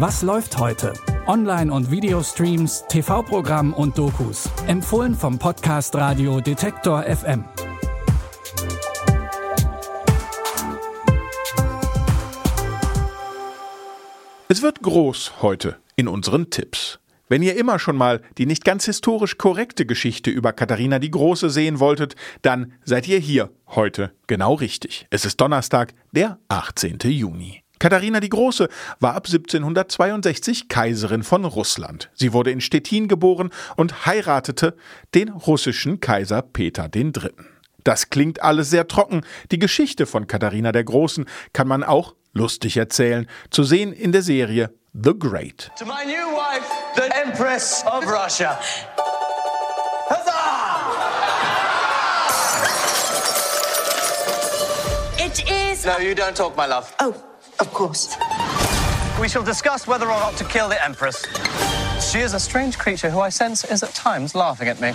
Was läuft heute? Online- und Videostreams, TV-Programm und Dokus. Empfohlen vom Podcast Radio Detektor FM. Es wird groß heute in unseren Tipps. Wenn ihr immer schon mal die nicht ganz historisch korrekte Geschichte über Katharina die Große sehen wolltet, dann seid ihr hier heute genau richtig. Es ist Donnerstag, der 18. Juni. Katharina die Große war ab 1762 Kaiserin von Russland. Sie wurde in Stettin geboren und heiratete den russischen Kaiser Peter III. Das klingt alles sehr trocken. Die Geschichte von Katharina der Großen kann man auch lustig erzählen. Zu sehen in der Serie The Great. To my new wife, the Empress of Russia. Huzzah! It is... No, you don't talk, my love. Oh. Of course. We shall discuss whether or not to kill the Empress. She is a strange creature who I sense is at times laughing at me.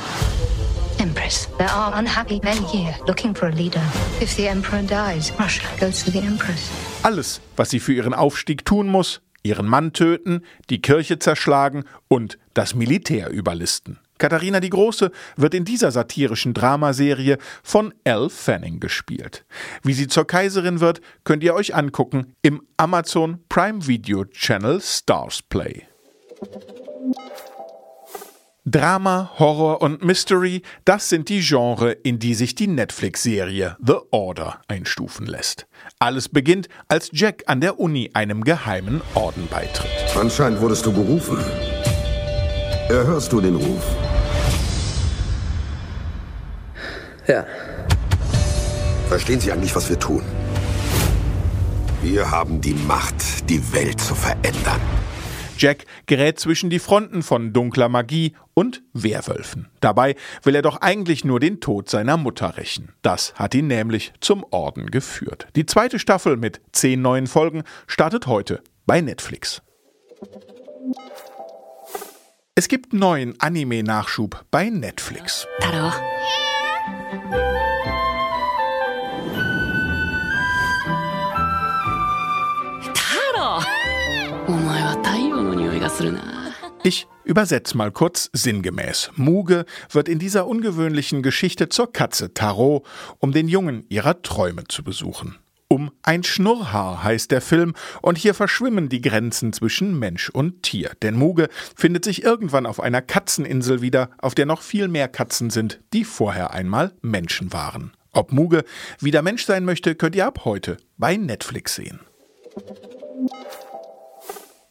Empress, there are unhappy men here looking for a leader. If the Emperor dies, Russia goes to the Empress. Alles, was sie für ihren Aufstieg tun muss, ihren Mann töten, die Kirche zerschlagen und das Militär überlisten. Katharina die Große wird in dieser satirischen Dramaserie von Elle Fanning gespielt. Wie sie zur Kaiserin wird, könnt ihr euch angucken im Amazon Prime Video Channel Stars Play. Drama, Horror und Mystery, das sind die Genres, in die sich die Netflix-Serie The Order einstufen lässt. Alles beginnt, als Jack an der Uni einem geheimen Orden beitritt. Anscheinend wurdest du gerufen. Hörst du den Ruf? Ja. Verstehen Sie eigentlich, was wir tun? Wir haben die Macht, die Welt zu verändern. Jack gerät zwischen die Fronten von dunkler Magie und Werwölfen. Dabei will er doch eigentlich nur den Tod seiner Mutter rächen. Das hat ihn nämlich zum Orden geführt. Die zweite Staffel mit 10 neuen Folgen startet heute bei Netflix. Es gibt neuen Anime-Nachschub bei Netflix. Hallo. Ich übersetze mal kurz sinngemäß. Muge wird in dieser ungewöhnlichen Geschichte zur Katze Taro, um den Jungen ihrer Träume zu besuchen. Um ein Schnurrhaar heißt der Film und hier verschwimmen die Grenzen zwischen Mensch und Tier. Denn Muge findet sich irgendwann auf einer Katzeninsel wieder, auf der noch viel mehr Katzen sind, die vorher einmal Menschen waren. Ob Muge wieder Mensch sein möchte, könnt ihr ab heute bei Netflix sehen.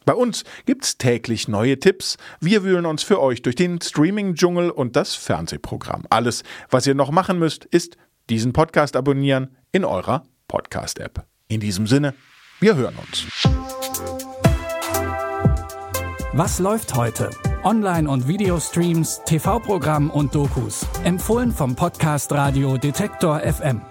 Bei uns gibt's täglich neue Tipps. Wir wühlen uns für euch durch den Streaming-Dschungel und das Fernsehprogramm. Alles, was ihr noch machen müsst, ist diesen Podcast abonnieren in eurer Podcast-App. In diesem Sinne, wir hören uns. Was läuft heute? Online- und Videostreams, TV-Programm und Dokus. Empfohlen vom Podcast Radio Detektor FM.